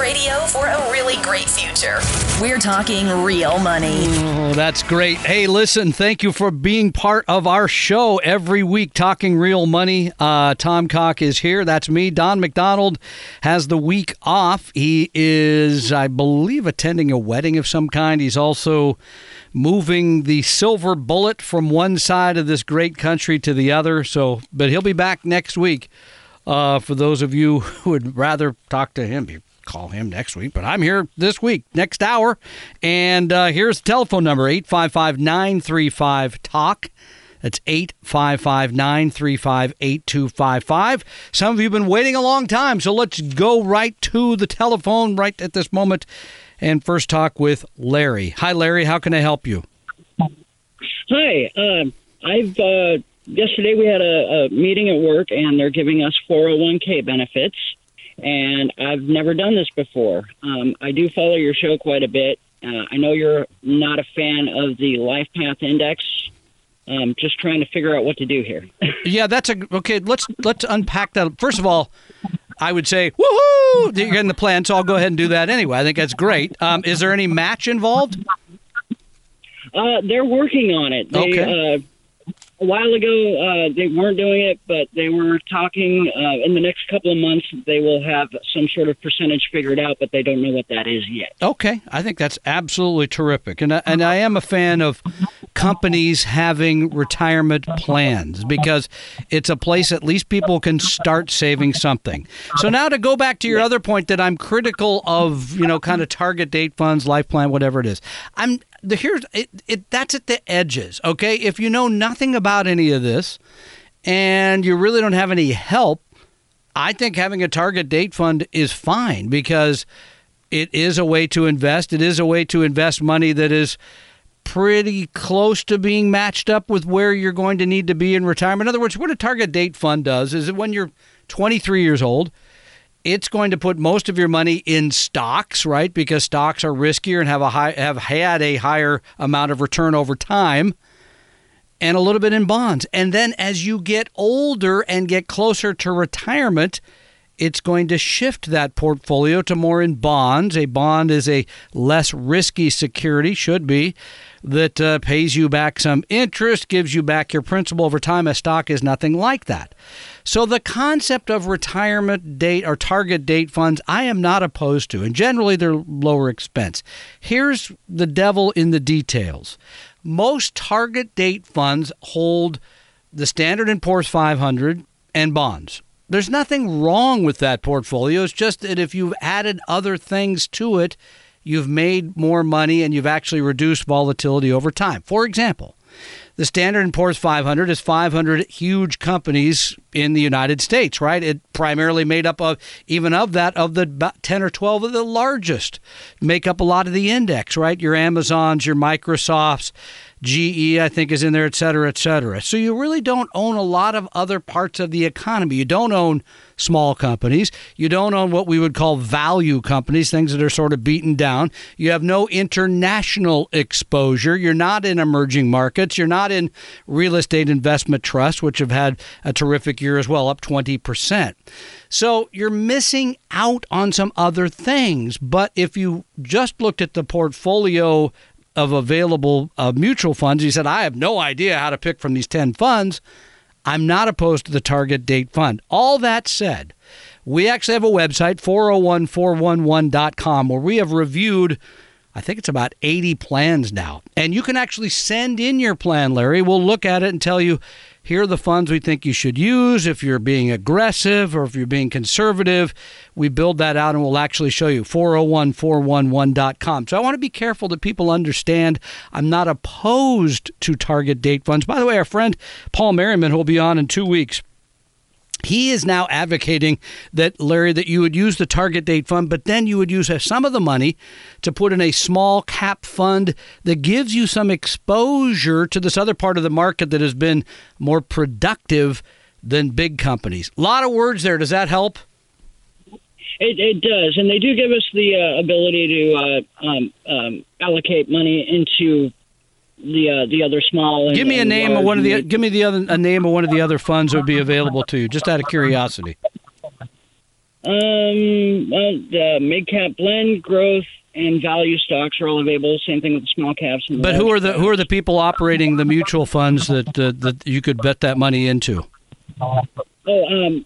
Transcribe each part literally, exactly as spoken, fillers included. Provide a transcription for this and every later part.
Radio for a really great future. We're talking real money. Oh, that's great. Hey, listen, thank you for being part of our show every week, Talking Real Money. Uh, Tom Cock is here. That's me. Don McDonald has the week off. He is, I believe, attending a wedding of some kind. He's also moving the silver bullet from one side of this great country to the other. So, but he'll be back next week. Uh, for those of you who would rather talk to him, call him next week, but I'm here this week, next hour. And uh, here's the telephone number, eight five five, nine three five, T A L K. That's eight five five, nine three five, eight two five five. Some of you have been waiting a long time, so let's go right to the telephone right at this moment and first talk with Larry. Hi, Larry. How can I help you? Hi. Um, I've uh, yesterday we had a, a meeting at work, and they're giving us four oh one k benefits. And I've never done this before. Um, I do follow your show quite a bit. Uh, I know you're not a fan of the Life Path Index. Um, just trying to figure out what to do here. Yeah, that's a okay. Let's let's unpack that. First of all, I would say woohoo! You're getting the plan, so I'll go ahead and do that anyway. I think that's great. Um, is there any match involved? Uh, they're working on it. They, okay. Uh, A while ago, uh, they weren't doing it, but they were talking uh, in the next couple of months, they will have some sort of percentage figured out, but they don't know what that is yet. Okay. I think that's absolutely terrific. And I, and I am a fan of companies having retirement plans because it's a place at least people can start saving something. So now to go back to your other point that I'm critical of, you know, kind of target date funds, life plan, whatever it is. I'm The, here's it, it. That's at the edges, okay? If you know nothing about any of this and you really don't have any help, I think having a target date fund is fine because it is a way to invest. It is a way to invest money that is pretty close to being matched up with where you're going to need to be in retirement. In other words, what a target date fund does is that when you're twenty-three years old, it's going to put most of your money in stocks, right? Because stocks are riskier and have a high, have had a higher amount of return over time, and a little bit in bonds. And then as you get older and get closer to retirement, it's going to shift that portfolio to more in bonds. A bond is a less risky security, should be, that uh, pays you back some interest, gives you back your principal over time. A stock is nothing like that. So the concept of retirement date or target date funds, I am not opposed to, and generally they're lower expense. Here's the devil in the details. Most target date funds hold the Standard and Poor's five hundred and bonds. There's nothing wrong with that portfolio. It's just that if you've added other things to it, you've made more money and you've actually reduced volatility over time. For example, the Standard and Poor's five hundred is five hundred huge companies in the United States, right? It primarily made up of, even of that, of the ten or twelve of the largest, make up a lot of the index, right? Your Amazons, your Microsofts, G E, I think, is in there, et cetera, et cetera. So you really don't own a lot of other parts of the economy. You don't own small companies. You don't own what we would call value companies, things that are sort of beaten down. You have no international exposure. You're not in emerging markets. You're not in real estate investment trusts, which have had a terrific year as well, up twenty percent. So you're missing out on some other things. But if you just looked at the portfolio of available uh, mutual funds, you said, I have no idea how to pick from these ten funds, I'm not opposed to the target date fund. All that said, we actually have a website, four oh one four one one dot com, where we have reviewed, I think it's about eighty plans now. And you can actually send in your plan, Larry. We'll look at it and tell you, here are the funds we think you should use. If you're being aggressive or if you're being conservative, we build that out and we'll actually show you, four oh one four one one dot com. So I want to be careful that people understand I'm not opposed to target date funds. By the way, our friend Paul Merriman, who will be on in two weeks, He is now advocating that, Larry, that you would use the target date fund, but then you would use some of the money to put in a small cap fund that gives you some exposure to this other part of the market that has been more productive than big companies. A lot of words there. Does that help? It, it does, and they do give us the uh, ability to uh, um, um, allocate money into the uh, the other small. And, give me a name of one of the. Give me the other a name of one of the other funds that would be available to you, just out of curiosity. Um, well, the mid cap blend, growth, and value stocks are all available. Same thing with the small caps. And but who are the who are the people operating the mutual funds that uh, that you could bet that money into? Oh, um.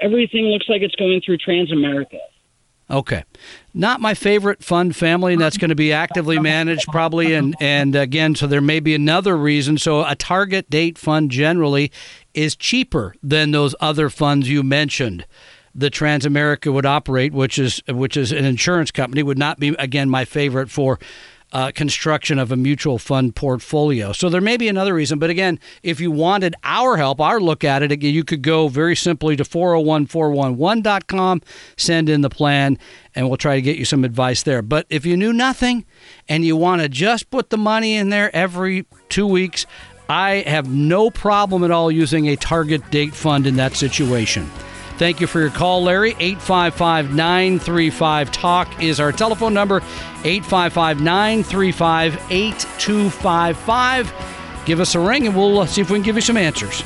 Everything looks like it's going through Transamerica. Okay. Not my favorite fund family, and that's going to be actively managed probably, and, and again, so there may be another reason. So a target date fund generally is cheaper than those other funds you mentioned. The Transamerica would operate, which is which is an insurance company, would not be, again, my favorite for Uh, construction of a mutual fund portfolio. So there may be another reason. But again, if you wanted our help, our look at it, again, you could go very simply to four oh one four one one dot com, send in the plan, and we'll try to get you some advice there. But if you knew nothing and you want to just put the money in there every two weeks, I have no problem at all using a target date fund in that situation. Thank you for your call, Larry. eight five five, nine three five, T A L K is our telephone number, eight five five, nine three five, eight two five five. Give us a ring, and we'll see if we can give you some answers.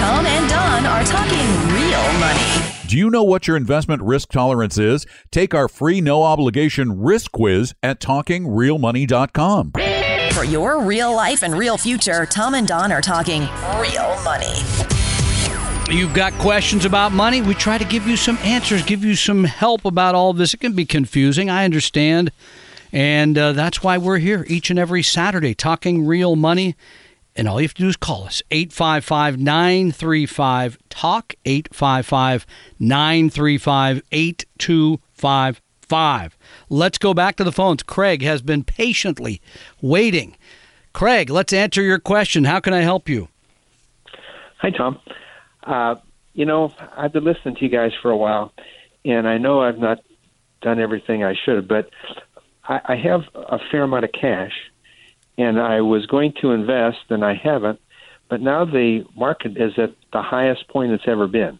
Tom and Don are talking real money. Do you know what your investment risk tolerance is? Take our free no-obligation risk quiz at talking real money dot com. For your real life and real future, Tom and Don are talking real money. You've got questions about money. We try to give you some answers, give you some help about all of this. It can be confusing, I understand. And uh, that's why we're here each and every Saturday, Talking Real Money. And all you have to do is call us, eight five five, nine three five, T A L K, eight five five, nine three five, eight two five five. Let's go back to the phones. Craig has been patiently waiting. Craig, let's answer your question. How can I help you? Hi, Tom. Uh, you know, I've been listening to you guys for a while, and I know I've not done everything I should have, but I, I have a fair amount of cash. And I was going to invest, and I haven't. But now the market is at the highest point it's ever been.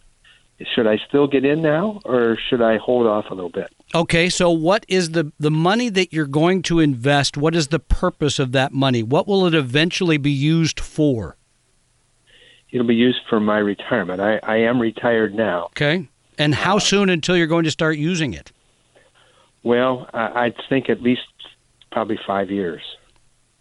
Should I still get in now, or should I hold off a little bit? Okay, so what is the, the money that you're going to invest? What is the purpose of that money? What will it eventually be used for? It'll be used for my retirement. I, I am retired now. Okay. And how soon until you're going to start using it? Well, I, I think at least probably five years.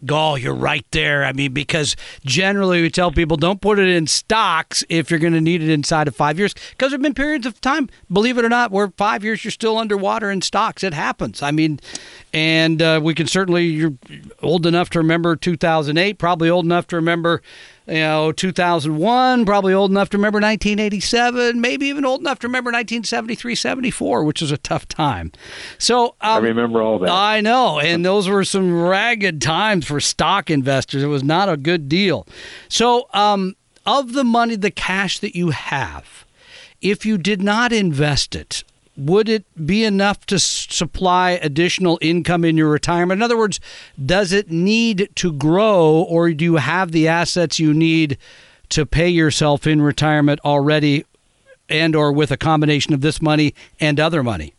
Oh, you're right there. I mean, because generally we tell people don't put it in stocks if you're going to need it inside of five years. Because there have been periods of time, believe it or not, where five years you're still underwater in stocks. It happens. I mean, and uh, we can certainly, you're old enough to remember two thousand eight, probably old enough to remember, you know, two thousand one, probably old enough to remember nineteen eighty-seven, maybe even old enough to remember nineteen seventy-three, seventy-four, which is a tough time. So um, I remember all that. I know, and those were some ragged times for stock investors. It was not a good deal. So um, of the money, the cash that you have, if you did not invest it, would it be enough to supply additional income in your retirement? In other words, does it need to grow, or do you have the assets you need to pay yourself in retirement already, and or with a combination of this money and other money?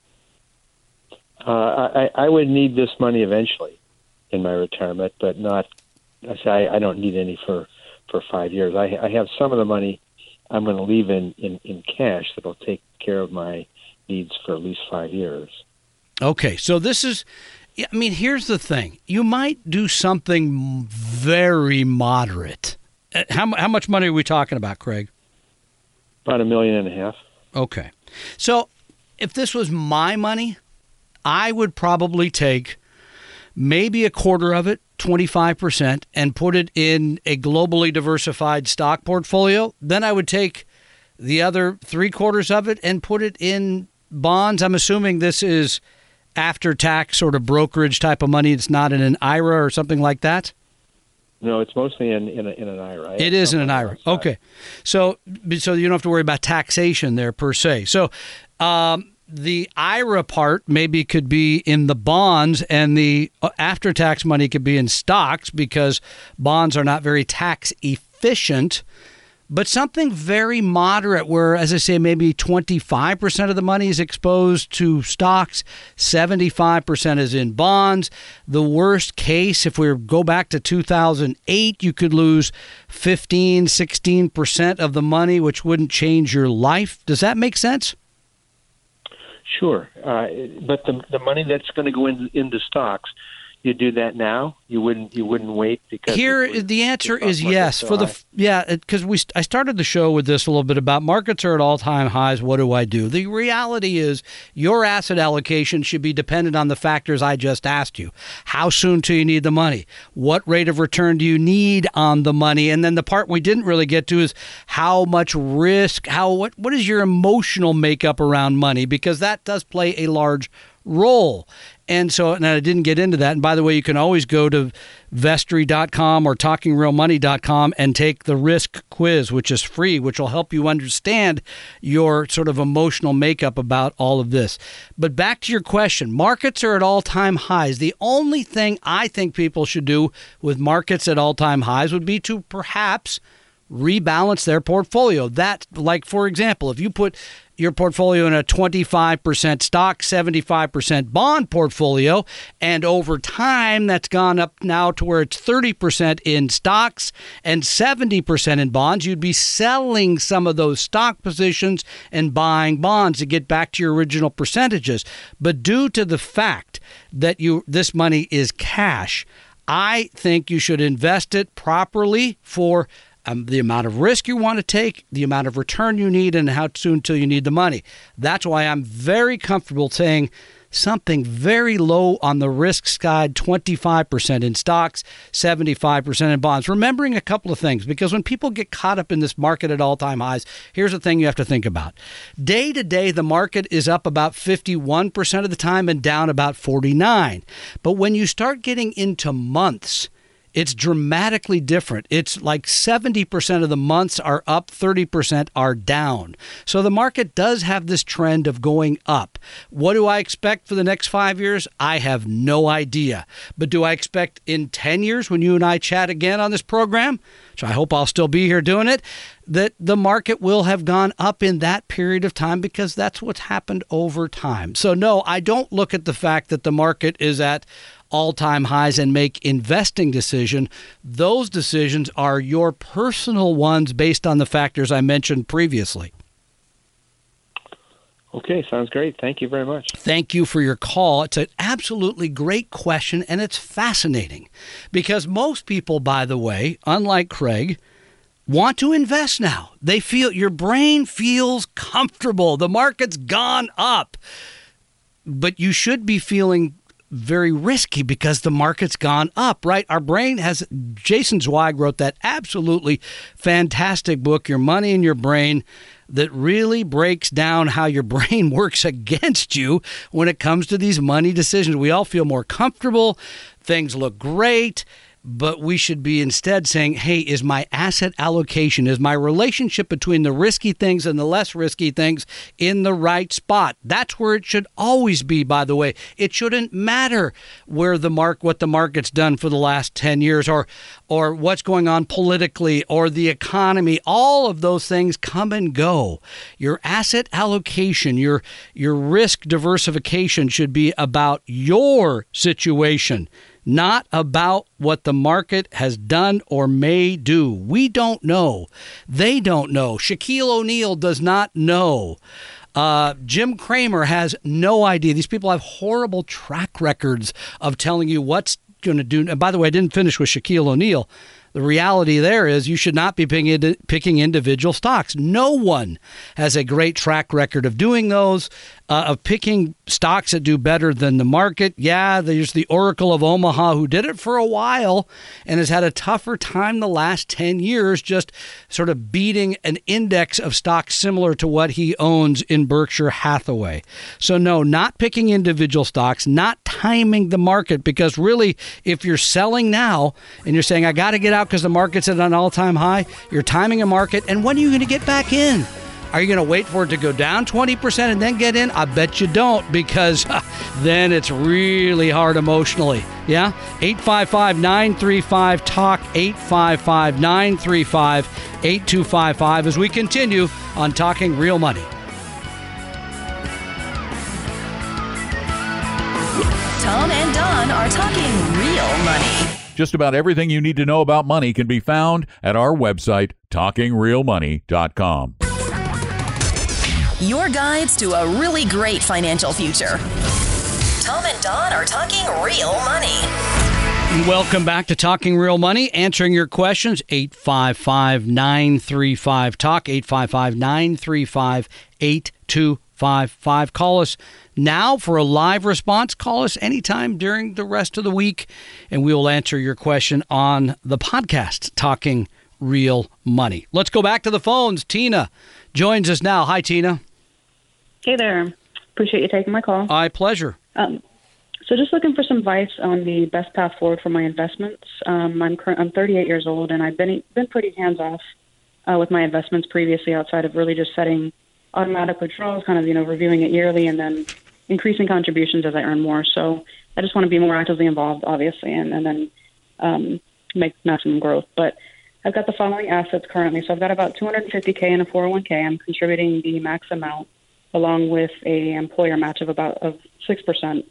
Uh, I, I would need this money eventually in my retirement, but not. I, I don't need any for, for five years. I, I have some of the money I'm going to leave in, in, in cash that will take care of my needs for at least five years. Okay, so this is, I mean, here's the thing. You might do something very moderate. How, how much money are we talking about, Craig? About a million and a half. Okay. So if this was my money, I would probably take maybe a quarter of it, twenty-five percent, and put it in a globally diversified stock portfolio. Then I would take the other three quarters of it and put it in bonds. I'm assuming this is after-tax sort of brokerage type of money? It's not in an I R A or something like that? No, it's mostly in in, a, in an I R A. It is in an I R A. Okay. So so you don't have to worry about taxation there per se. So um, the I R A part maybe could be in the bonds, and the after-tax money could be in stocks because bonds are not very tax efficient. But something very moderate where, as I say, maybe twenty-five percent of the money is exposed to stocks, seventy-five percent is in bonds. The worst case, if we go back to two thousand eight, you could lose fifteen, sixteen percent of the money, which wouldn't change your life. Does that make sense? Sure. Uh, but the, the money that's going to go in, into stocks, you do that now, you wouldn't you wouldn't wait because here would, the answer is yes so for the high. yeah because we I started the show with this a little bit about markets are at all-time highs. What do I do? The reality is your asset allocation should be dependent on the factors I just asked you. How soon do you need the money? What rate of return do you need on the money? And then the part we didn't really get to is how much risk, how what what is your emotional makeup around money, because that does play a large role. And so, and I didn't get into that. And by the way, you can always go to vestry dot com or talking real money dot com and take the risk quiz, which is free, which will help you understand your sort of emotional makeup about all of this. But back to your question, markets are at all-time highs. The only thing I think people should do with markets at all-time highs would be to perhaps rebalance their portfolio. That, like, for example, if you put your portfolio in a twenty-five percent stock, seventy-five percent bond portfolio, and over time that's gone up now to where it's thirty percent in stocks and seventy percent in bonds, you'd be selling some of those stock positions and buying bonds to get back to your original percentages. But due to the fact that you this money is cash, I think you should invest it properly for Um, the amount of risk you want to take, the amount of return you need, and how soon till you need the money. That's why I'm very comfortable saying something very low on the risk side, twenty-five percent in stocks, seventy-five percent in bonds. Remembering a couple of things, because when people get caught up in this market at all-time highs, here's the thing you have to think about. Day to day, the market is up about fifty-one percent of the time and down about forty-nine percent. But when you start getting into months, it's dramatically different. It's like seventy percent of the months are up, thirty percent are down. So the market does have this trend of going up. What do I expect for the next five years? I have no idea. But do I expect in ten years, when you and I chat again on this program, which I hope I'll still be here doing it, that the market will have gone up in that period of time, because that's what's happened over time. So no, I don't look at the fact that the market is at all-time highs and make investing decision. Those decisions are your personal ones based on the factors I mentioned previously. Okay, sounds great. Thank you very much. Thank you for your call. It's an absolutely great question, and it's fascinating because most people, by the way, unlike Craig, want to invest now. They feel, your brain feels comfortable. The market's gone up, but you should be feeling very risky because the market's gone up, right? Our brain has, Jason Zweig wrote that absolutely fantastic book, Your Money and Your Brain, that really breaks down how your brain works against you when it comes to these money decisions. We all feel more comfortable, things look great, but we should be instead saying, hey, is my asset allocation, is my relationship between the risky things and the less risky things in the right spot? That's where it should always be, by the way. It shouldn't matter where the mark, what the market's done for the last ten years or or what's going on politically or the economy. All of those things come and go. Your asset allocation, your your risk diversification should be about your situation, not about what the market has done or may do. We don't know. They don't know. Shaquille O'Neal does not know. Uh, Jim Cramer has no idea. These people have horrible track records of telling you what's going to do. And by the way, I didn't finish with Shaquille O'Neal. The reality there is you should not be picking individual stocks. No one has a great track record of doing those. uh, of picking stocks that do better than the market. Yeah, there's the Oracle of Omaha, who did it for a while and has had a tougher time the last ten years, just sort of beating an index of stocks similar to what he owns in Berkshire Hathaway. So no, not picking individual stocks, not timing the market, because really, if you're selling now and you're saying, I got to get out because the market's at an all-time high, you're timing a market. And when are you going to get back in? Are you going to wait for it to go down twenty percent and then get in? I bet you don't, because then it's really hard emotionally. Yeah? eight five five, nine three five, T A L K, eight five five, nine three five, eight two five five, as we continue on Talking Real Money. Tom and Don are talking real money. Just about everything you need to know about money can be found at our website, talking real money dot com. Your guides to a really great financial future. Tom and Don are talking real money. Welcome back to Talking Real Money. Answering your questions, eight five five, nine three five, T A L K, eight five five, nine three five, eight two five five. Call us now for a live response. Call us anytime during the rest of the week, and we will answer your question on the podcast, Talking Real Money. Let's go back to the phones. Tina joins us now. Hi, Tina. Hey there. Appreciate you taking my call. My pleasure. Um, so just looking for some advice on the best path forward for my investments. Um, I'm current, I'm thirty-eight years old, and I've been been pretty hands-off uh, with my investments previously, outside of really just setting automatic withdrawals, kind of, you know, reviewing it yearly, and then increasing contributions as I earn more. So I just want to be more actively involved, obviously, and, and then um, make maximum growth. But I've got the following assets currently. So I've got about two hundred fifty thousand dollars in a four oh one k. I'm contributing the max amount, along with a employer match of about of six percent.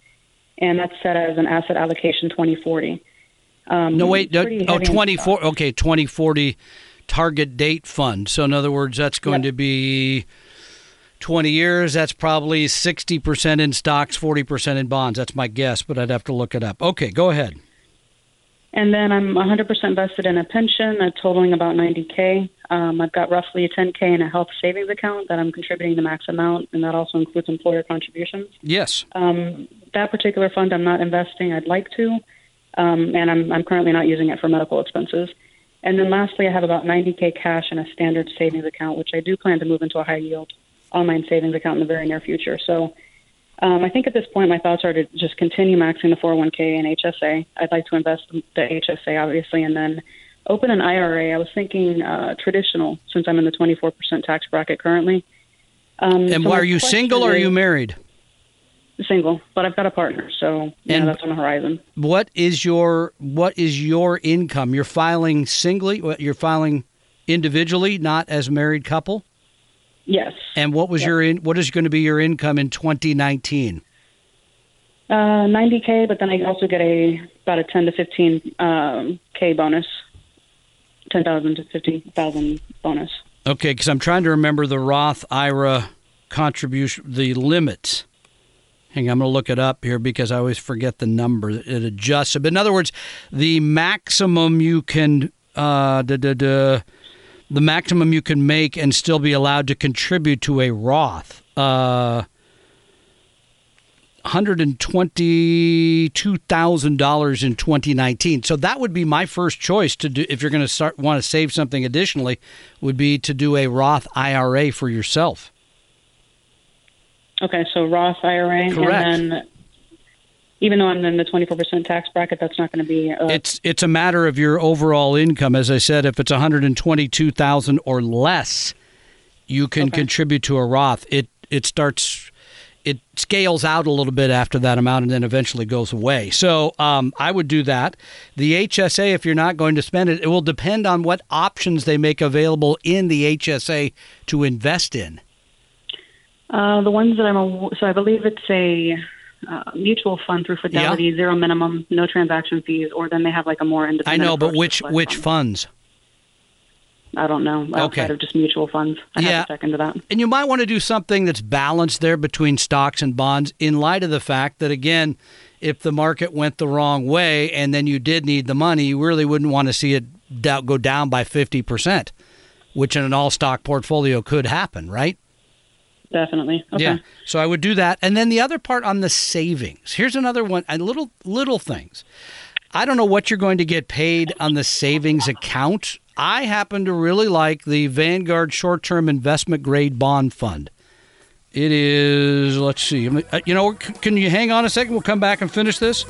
And that's set as an asset allocation twenty forty. Um, no, wait. No, oh, twenty-four. Okay, twenty forty target date fund. So in other words, that's going yep. to be twenty years. That's probably sixty percent in stocks, forty percent in bonds. That's my guess, but I'd have to look it up. Okay, go ahead. And then I'm one hundred percent vested in a pension, uh, totaling about ninety thousand. Um, I've got roughly ten thousand in a health savings account that I'm contributing the max amount, and that also includes employer contributions. Yes. Um, that particular fund I'm not investing. I'd like to, um, and I'm, I'm currently not using it for medical expenses. And then lastly, I have about ninety thousand cash in a standard savings account, which I do plan to move into a high-yield online savings account in the very near future. So Um, I think at this point, my thoughts are to just continue maxing the four oh one k and H S A. I'd like to invest the H S A, obviously, and then open an I R A. I was thinking uh, traditional, since I'm in the twenty-four percent tax bracket currently. Um, and so are you single or are you married? Single, but I've got a partner, so yeah, that's on the horizon. What is your what is your income? You're filing singly? You're filing individually, not as a married couple? Yes. And what was yes. your in, what is going to be your income in twenty nineteen? Uh, ninety thousand, but then I also get a about a ten to fifteen um, k bonus, ten thousand to fifteen thousand bonus. Okay, because I'm trying to remember the Roth I R A contribution, the limits. Hang on, I'm going to look it up here because I always forget the number. It adjusts. But in other words, the maximum you can. Uh, da, da, da, the maximum you can make and still be allowed to contribute to a Roth, uh, one hundred twenty-two thousand dollars in twenty nineteen. So that would be my first choice to do if you're going to start want to save something additionally, would be to do a Roth I R A for yourself. Okay, so Roth I R A. Correct. And then even though I'm in the twenty-four percent tax bracket, that's not going to be... Uh, it's it's a matter of your overall income. As I said, if it's one hundred twenty-two thousand dollars or less, you can okay. contribute to a Roth. It it starts, it scales out a little bit after that amount and then eventually goes away. So um, I would do that. The H S A, if you're not going to spend it, it will depend on what options they make available in the H S A to invest in. Uh, the ones that I'm... A, so I believe it's a... Uh, mutual fund through Fidelity, yeah. zero minimum, no transaction fees, or then they have like a more independent. I know, but which which fund. funds? I don't know. Outside okay. of just mutual funds. I yeah. have to check into that. And you might want to do something that's balanced there between stocks and bonds, in light of the fact that, again, if the market went the wrong way and then you did need the money, you really wouldn't want to see it go down by fifty percent, which in an all-stock portfolio could happen, right? definitely. Okay. Yeah. So I would do that. And then the other part on the savings. Here's another one, and little little things. I don't know what you're going to get paid on the savings account. I happen to really like the Vanguard short-term investment grade bond fund. It is, let's see, you know, can you hang on a second? We'll come back and finish this.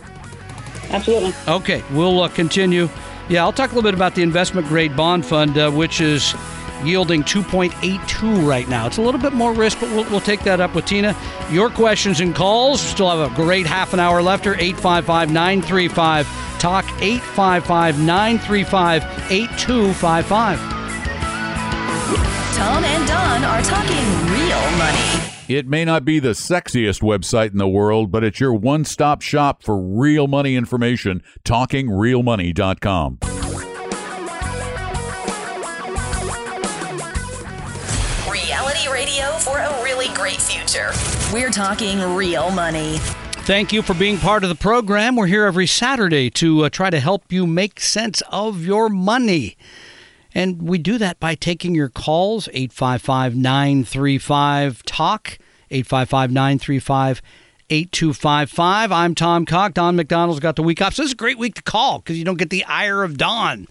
Absolutely. Okay, we'll uh, continue. Yeah, I'll talk a little bit about the investment grade bond fund, uh, which is yielding two point eight two right now. It's a little bit more risk, but we'll, we'll take that up with Tina. Your questions and calls. We still have a great half an hour left here. eight five five, nine three five, T A L K, eight five five, nine three five, eight two five five. Tom and Don are talking real money. It may not be the sexiest website in the world, but it's your one-stop shop for real money information, talking real money dot com. Reality radio for a really great future. We're talking real money. Thank you for being part of the program. We're here every Saturday to uh, try to help you make sense of your money. And we do that by taking your calls, eight five five, nine three five, T A L K, eight five five, nine three five, eight two five five. I'm Tom Cock. Don McDonald's got the week off. So this is a great week to call because you don't get the ire of Don.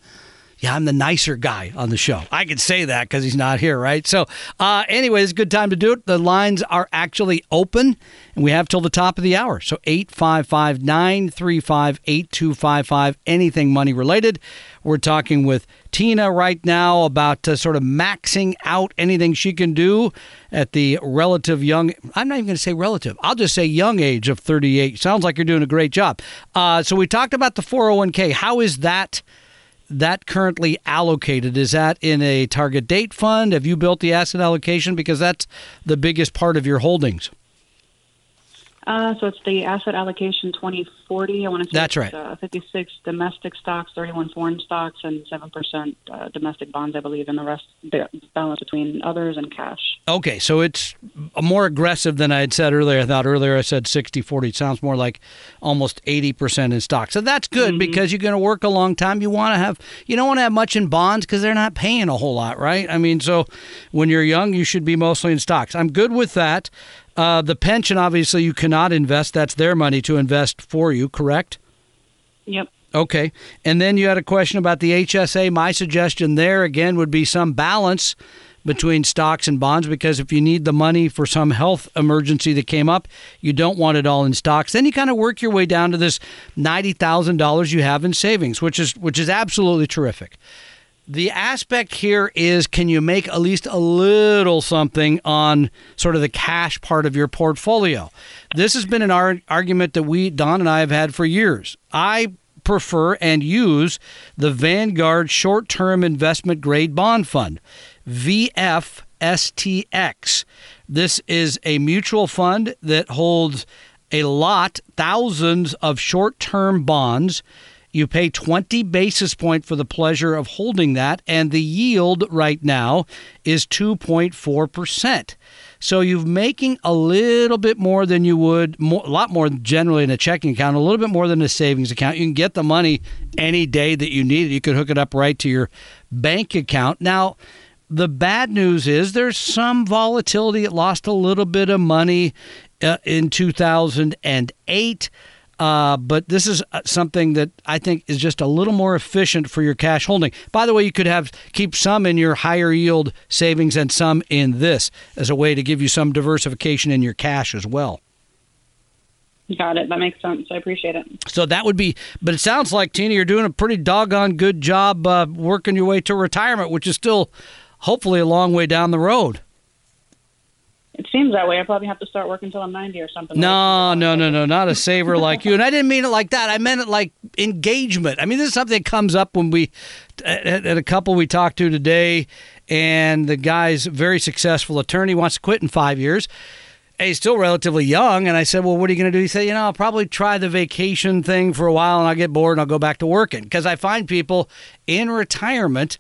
Yeah, I'm the nicer guy on the show. I can say that because he's not here, right? So uh, anyway, it's a good time to do it. The lines are actually open, and we have till the top of the hour. So eight five five, nine three five, eight two five five, anything money-related. We're talking with Tina right now about uh, sort of maxing out anything she can do at the relative young, I'm not even going to say relative, I'll just say young age of thirty-eight. Sounds like you're doing a great job. Uh, so we talked about the four oh one k. How is that that currently allocated? Is that in a target date fund? Have you built the asset allocation? Because that's the biggest part of your holdings. Uh, so it's the asset allocation twenty forty. I want to say that's right. uh, fifty-six domestic stocks, thirty-one foreign stocks, and seven percent uh, domestic bonds, I believe, and the rest the balance between others and cash. Okay, so it's more aggressive than I had said earlier. I thought earlier I said sixty forty. It sounds more like almost eighty percent in stocks. So that's good mm-hmm. because you're going to work a long time. You want to have you don't want to have much in bonds because they're not paying a whole lot, right? I mean, so when you're young, you should be mostly in stocks. I'm good with that. Uh, the pension, obviously, you cannot invest. That's their money to invest for you, correct? Yep. Okay. And then you had a question about the H S A. My suggestion there, again, would be some balance between stocks and bonds, because if you need the money for some health emergency that came up, you don't want it all in stocks. Then you kind of work your way down to this ninety thousand dollars you have in savings, which is which is absolutely terrific. The aspect here is, can you make at least a little something on sort of the cash part of your portfolio? This has been an ar- argument that we, Don and I, have had for years. I prefer and use the Vanguard Short-Term Investment Grade Bond Fund, V F S T X. This is a mutual fund that holds a lot, thousands of short-term bonds. You pay twenty basis points for the pleasure of holding that, and the yield right now is two point four percent. So you're making a little bit more than you would, more, a lot more generally in a checking account, a little bit more than a savings account. You can get the money any day that you need it. You could hook it up right to your bank account. Now, the bad news is there's some volatility. It lost a little bit of money uh, in two thousand eight. Uh, but this is something that I think is just a little more efficient for your cash holding. By the way, you could have keep some in your higher yield savings and some in this as a way to give you some diversification in your cash as well. Got it. That makes sense. I appreciate it. So that would be, but it sounds like, Tina, you're doing a pretty doggone good job uh, working your way to retirement, which is still hopefully a long way down the road. It seems that way. I probably have to start working until I'm ninety or something. No, like no, no, no. Not a saver like you. And I didn't mean it like that. I meant it like engagement. I mean, this is something that comes up when we, at, at a couple we talked to today, and the guy's a very successful attorney, wants to quit in five years. And he's still relatively young. And I said, well, what are you going to do? He said, you know, I'll probably try the vacation thing for a while, and I'll get bored, and I'll go back to working. Because I find people in retirement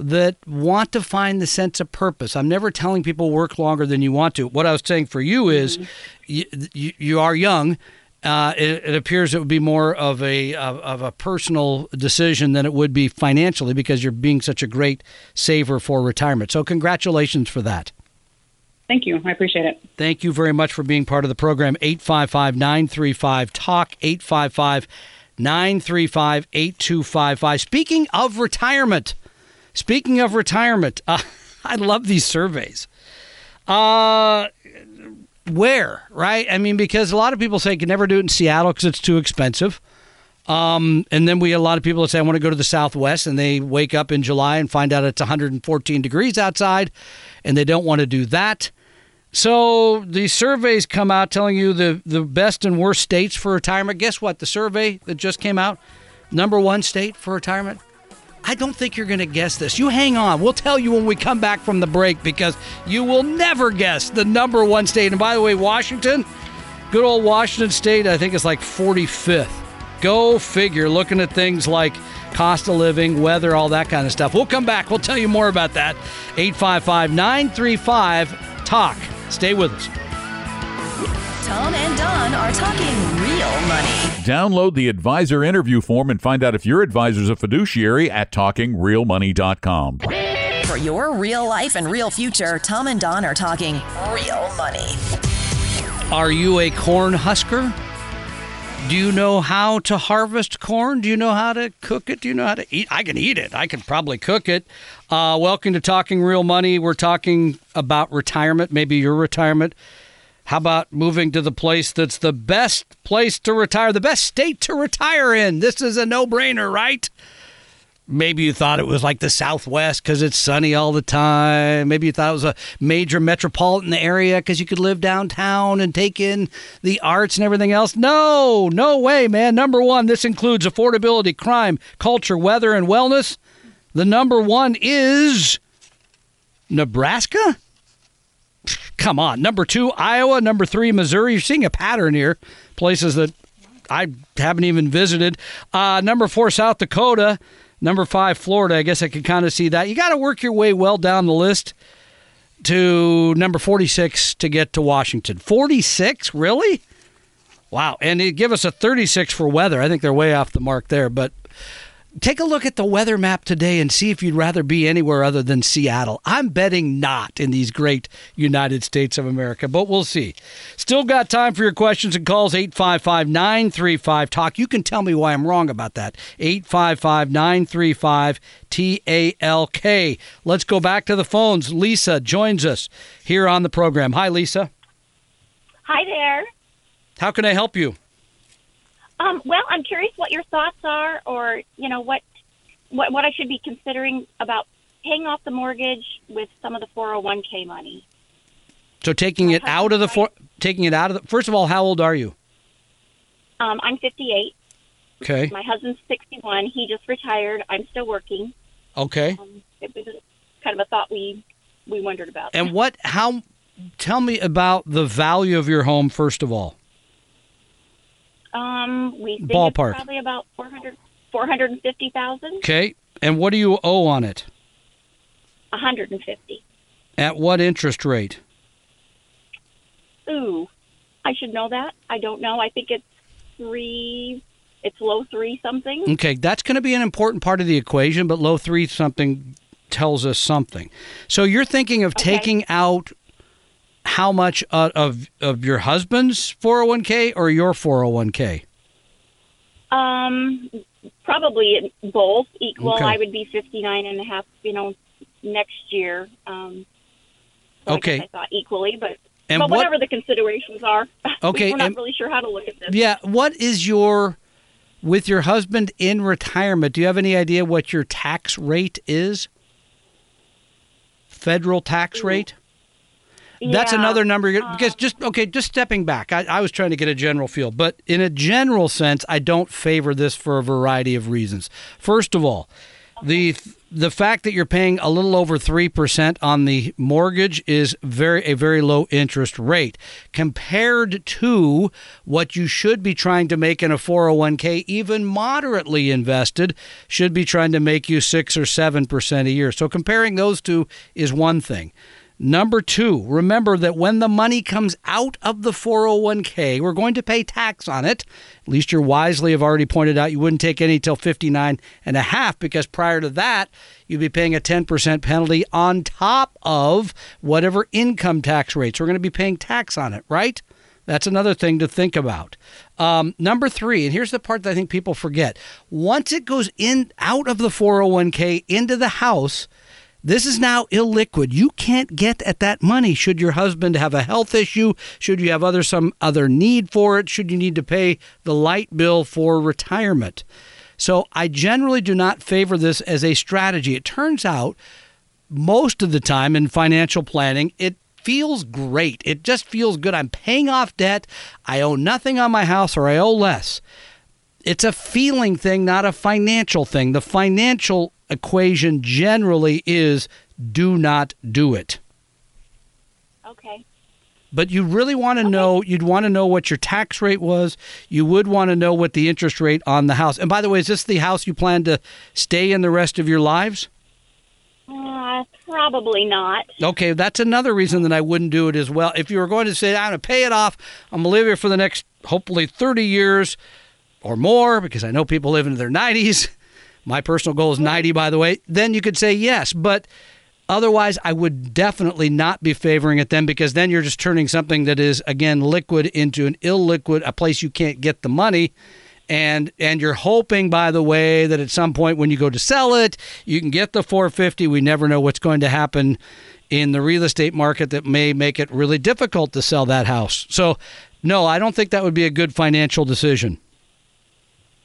that want to find the sense of purpose. I'm never telling people work longer than you want to. What I was saying for you is mm-hmm. you, you, you are young. Uh, it, it appears it would be more of a of, of a personal decision than it would be financially because you're being such a great saver for retirement. So congratulations for that. Thank you. I appreciate it. Thank you very much for being part of the program. eight five five, nine three five, T A L K, eight five five, nine three five, eight two five five. Speaking of retirement, speaking of retirement, uh, I love these surveys. Uh, where, right? I mean, because a lot of people say you can never do it in Seattle because it's too expensive. Um, and then we a lot of people that say, I want to go to the Southwest, and they wake up in July and find out it's one hundred fourteen degrees outside, and they don't want to do that. So the surveys come out telling you the, the best and worst states for retirement. Guess what? The survey that just came out, number one state for retirement. I don't think you're going to guess this. You hang on. We'll tell you when we come back from the break, because you will never guess the number one state. And by the way, Washington, good old Washington State, I think it's like forty-fifth. Go figure, looking at things like cost of living, weather, all that kind of stuff. We'll come back. We'll tell you more about that. eight five five, nine three five, T A L K. Stay with us. Tom and Don are talking real money. Download the advisor interview form and find out if your advisor's a fiduciary at talking real money dot com. For your real life and real future, Tom and Don are talking real money. Are you a corn husker? Do you know how to harvest corn? Do you know how to cook it? Do you know how to eat? I can eat it. I can probably cook it. Uh, welcome to Talking Real Money. We're talking about retirement, maybe your retirement. How about moving to the place that's the best place to retire, the best state to retire in? This is a no-brainer, right? Maybe you thought it was like the Southwest because it's sunny all the time. Maybe you thought it was a major metropolitan area because you could live downtown and take in the arts and everything else. No, no way, man. Number one, this includes affordability, crime, culture, weather, and wellness. The number one is Nebraska? Come on. Number two, Iowa. Number three, Missouri. You're seeing a pattern here. Places that I haven't even visited. Uh, number four, South Dakota. Number five, Florida. I guess I could kind of see that. You got to work your way well down the list to number forty-six to get to Washington. forty-six? Really? Wow. And they give us a thirty-six for weather. I think they're way off the mark there. But take a look at the weather map today and see if you'd rather be anywhere other than Seattle. I'm betting not in these great United States of America, but we'll see. Still got time for your questions and calls, eight five five, nine three five, T A L K. You can tell me why I'm wrong about that, eight five five, nine three five, T A L K. Let's go back to the phones. Lisa joins us here on the program. Hi, Lisa. Hi there. How can I help you? Um, well, I'm curious what your thoughts are, or, you know, what, what what I should be considering about paying off the mortgage with some of the four oh one k money. So taking it out of the for, taking it out of the. First of all, how old are you? Um, I'm fifty-eight. Okay. My husband's sixty-one. He just retired. I'm still working. Okay. Um, it was kind of a thought we we wondered about. And what? How? Tell me about the value of your home, first of all. Um, we think ballpark. It's probably about four hundred, four hundred fifty thousand dollars. Okay. And what do you owe on it? one hundred fifty. At what interest rate? Ooh, I should know that. I don't know. I think it's three, it's low three something. Okay. That's going to be an important part of the equation, but low three something tells us something. So you're thinking of okay. taking out how much uh, of of your husband's four oh one k or your four oh one k? Um, probably both equal. Okay. I would be fifty-nine and a half, you know, next year. Um, so okay. I, I thought equally, but, and but what, whatever the considerations are, okay, we're not and, really sure how to look at this. Yeah. What is your, with your husband in retirement, do you have any idea what your tax rate is? Federal tax mm-hmm. rate? That's yeah. another number because just okay, just stepping back. I, I was trying to get a general feel, but in a general sense, I don't favor this for a variety of reasons. First of all, the the fact that you're paying a little over three percent on the mortgage is very a very low interest rate compared to what you should be trying to make in a four oh one k. Even moderately invested should be trying to make you six or seven percent a year. So comparing those two is one thing. Number two, remember that when the money comes out of the four oh one k, we're going to pay tax on it. At least you wisely have already pointed out you wouldn't take any till fifty-nine and a half, because prior to that, you'd be paying a ten percent penalty on top of whatever income tax rates. We're going to be paying tax on it, right? That's another thing to think about. Um, number three, and here's the part that I think people forget. Once it goes in out of the four oh one k into the house, this is now illiquid. You can't get at that money should your husband have a health issue, should you have other some other need for it, should you need to pay the light bill for retirement. So I generally do not favor this as a strategy. It turns out most of the time in financial planning, it feels great. It just feels good. I'm paying off debt. I owe nothing on my house, or I owe less. It's a feeling thing, not a financial thing. The financial equation generally is do not do it. Okay. But you really want to okay. know, you'd want to know what your tax rate was. You would want to know what the interest rate on the house. And by the way, is this the house you plan to stay in the rest of your lives? Uh, probably not. Okay, that's another reason that I wouldn't do it as well. If you were going to say, I'm going to pay it off, I'm going to live here for the next, hopefully, thirty years, or more, because I know people live into their nineties. My personal goal is ninety, by the way. Then you could say yes, but otherwise I would definitely not be favoring it then, because then you're just turning something that is, again, liquid into an illiquid, a place you can't get the money. And and you're hoping, by the way, that at some point when you go to sell it, you can get the four fifty. We never know what's going to happen in the real estate market that may make it really difficult to sell that house. So, no, I don't think that would be a good financial decision.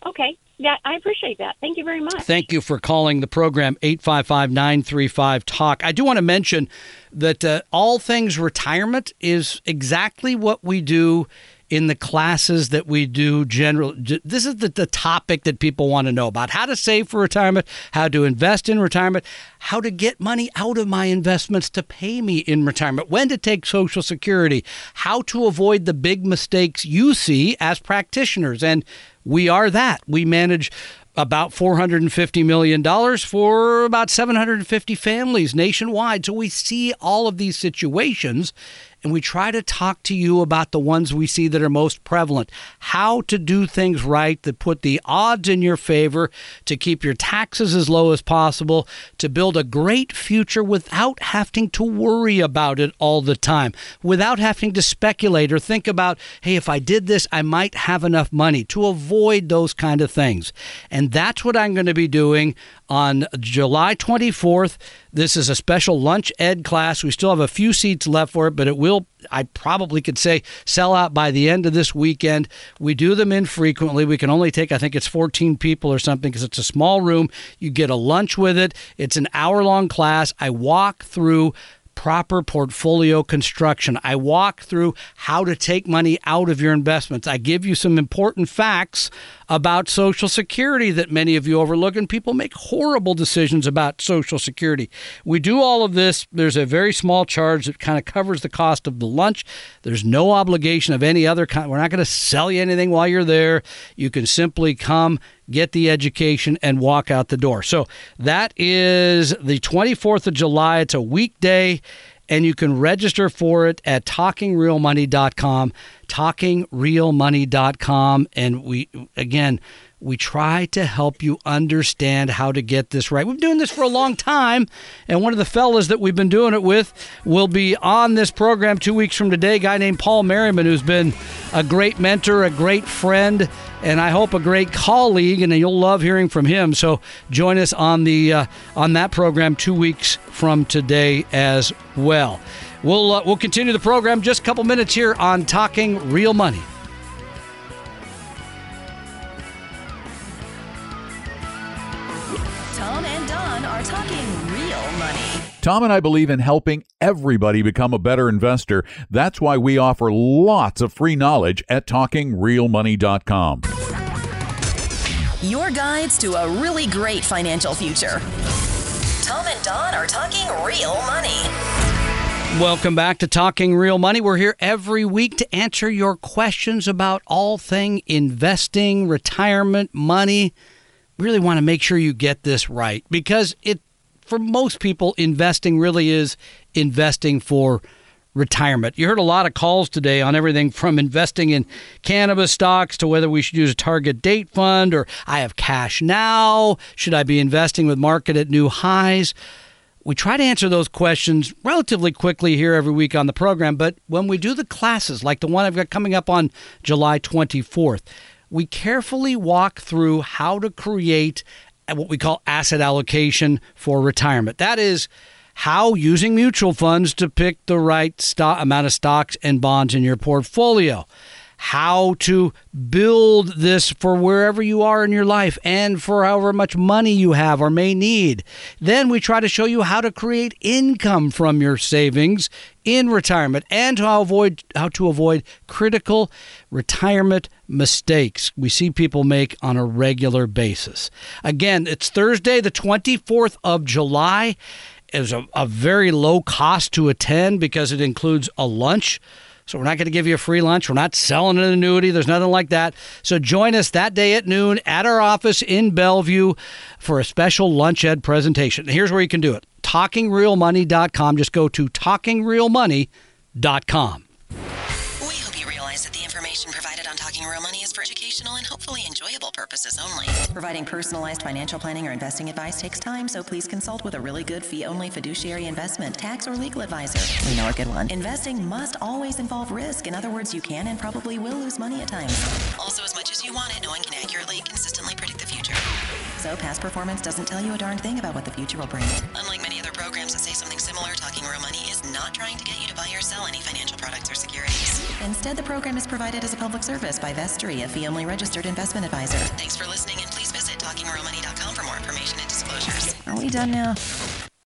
Okay. Yeah, I appreciate that. Thank you very much. Thank you for calling the program, eight five five, nine three five, T A L K. I do want to mention that uh, all things retirement is exactly what we do in the classes that we do generally. This is the, the topic that people want to know about: how to save for retirement, how to invest in retirement, how to get money out of my investments to pay me in retirement, when to take Social Security, how to avoid the big mistakes you see as practitioners. And we are that. We manage about four hundred fifty million dollars for about seven hundred fifty families nationwide. So we see all of these situations, and we try to talk to you about the ones we see that are most prevalent, how to do things right that put the odds in your favor, to keep your taxes as low as possible, to build a great future without having to worry about it all the time, without having to speculate or think about, hey, if I did this, I might have enough money, to avoid those kind of things. And that's what I'm going to be doing on July twenty-fourth. This is a special lunch ed class. We still have a few seats left for it, but it will, I probably could say, sell out by the end of this weekend. We do them infrequently. We can only take, I think it's fourteen people or something, because it's a small room. You get a lunch with it. It's an hour-long class. I walk through proper portfolio construction. I walk through how to take money out of your investments. I give you some important facts about Social Security that many of you overlook, and people make horrible decisions about Social Security. We do all of this. There's a very small charge that kind of covers the cost of the lunch. There's no obligation of any other kind. We're not going to sell you anything while you're there. You can simply come, get the education, and walk out the door. So that is the twenty-fourth of July. It's a weekday, and you can register for it at talking real money dot com, talking real money dot com. And we, again, we try to help you understand how to get this right. We've been doing this for a long time, and one of the fellas that we've been doing it with will be on this program two weeks from today, a guy named Paul Merriman, who's been a great mentor, a great friend, and I hope a great colleague, and you'll love hearing from him. So join us on the uh, on that program two weeks from today as well. We'll uh, we'll continue the program just a couple minutes here on Talking Real Money. Tom and Don are talking real money. Tom and I believe in helping everybody become a better investor. That's why we offer lots of free knowledge at talking real money dot com. Your guides to a really great financial future. Tom and Don are talking real money. Welcome back to Talking Real Money. We're here every week to answer your questions about all things investing, retirement, money. We really want to make sure you get this right, because it for most people, investing really is investing for retirement. You heard a lot of calls today on everything from investing in cannabis stocks to whether we should use a target date fund, or I have cash now, should I be investing with market at new highs? We try to answer those questions relatively quickly here every week on the program, but when we do the classes, like the one I've got coming up on July twenty-fourth, we carefully walk through how to create what we call asset allocation for retirement. That is how using mutual funds to pick the right stock, amount of stocks and bonds in your portfolio, how to build this for wherever you are in your life and for however much money you have or may need. Then we try to show you how to create income from your savings in retirement and to avoid how to avoid critical retirement mistakes we see people make on a regular basis. Again, it's Thursday, the twenty-fourth of July. It's a, a very low cost to attend because it includes a lunch. So we're not going to give you a free lunch. We're not selling an annuity. There's nothing like that. So join us that day at noon at our office in Bellevue for a special lunch ed presentation. Here's where you can do it. talking real money dot com. Just go to talking real money dot com. We hope you realize that the information provided on Talking Real Money is for educational and hopefully enjoyable purposes only. Providing personalized financial planning or investing advice takes time, so please consult with a really good fee-only fiduciary investment, tax, or legal advisor. We know a good one. Investing must always involve risk. In other words, you can and probably will lose money at times. Also, as much as you want it, no one can accurately and consistently predict the future. So past performance doesn't tell you a darn thing about what the future will bring. Unlike many other programs that say something similar, Talking Real Money is not trying to get you to buy or sell any financial products or securities. Instead, the program is provided as a public service by Vestry, a fee-only registered investment advisor. Thanks for listening, and please visit talking real money dot com for more information and disclosures. Are we done now?